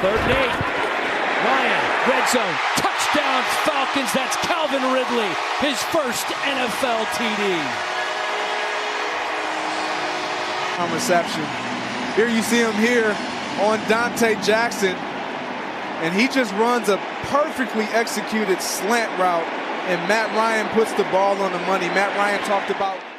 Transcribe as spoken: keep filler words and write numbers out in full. Third and eight. Ryan, red zone, touchdown Falcons. That's Calvin Ridley, his first N F L T D. Reception. Here you see him here on Donte Jackson, and he just runs a perfectly executed slant route, and Matt Ryan puts the ball on the money. Matt Ryan talked about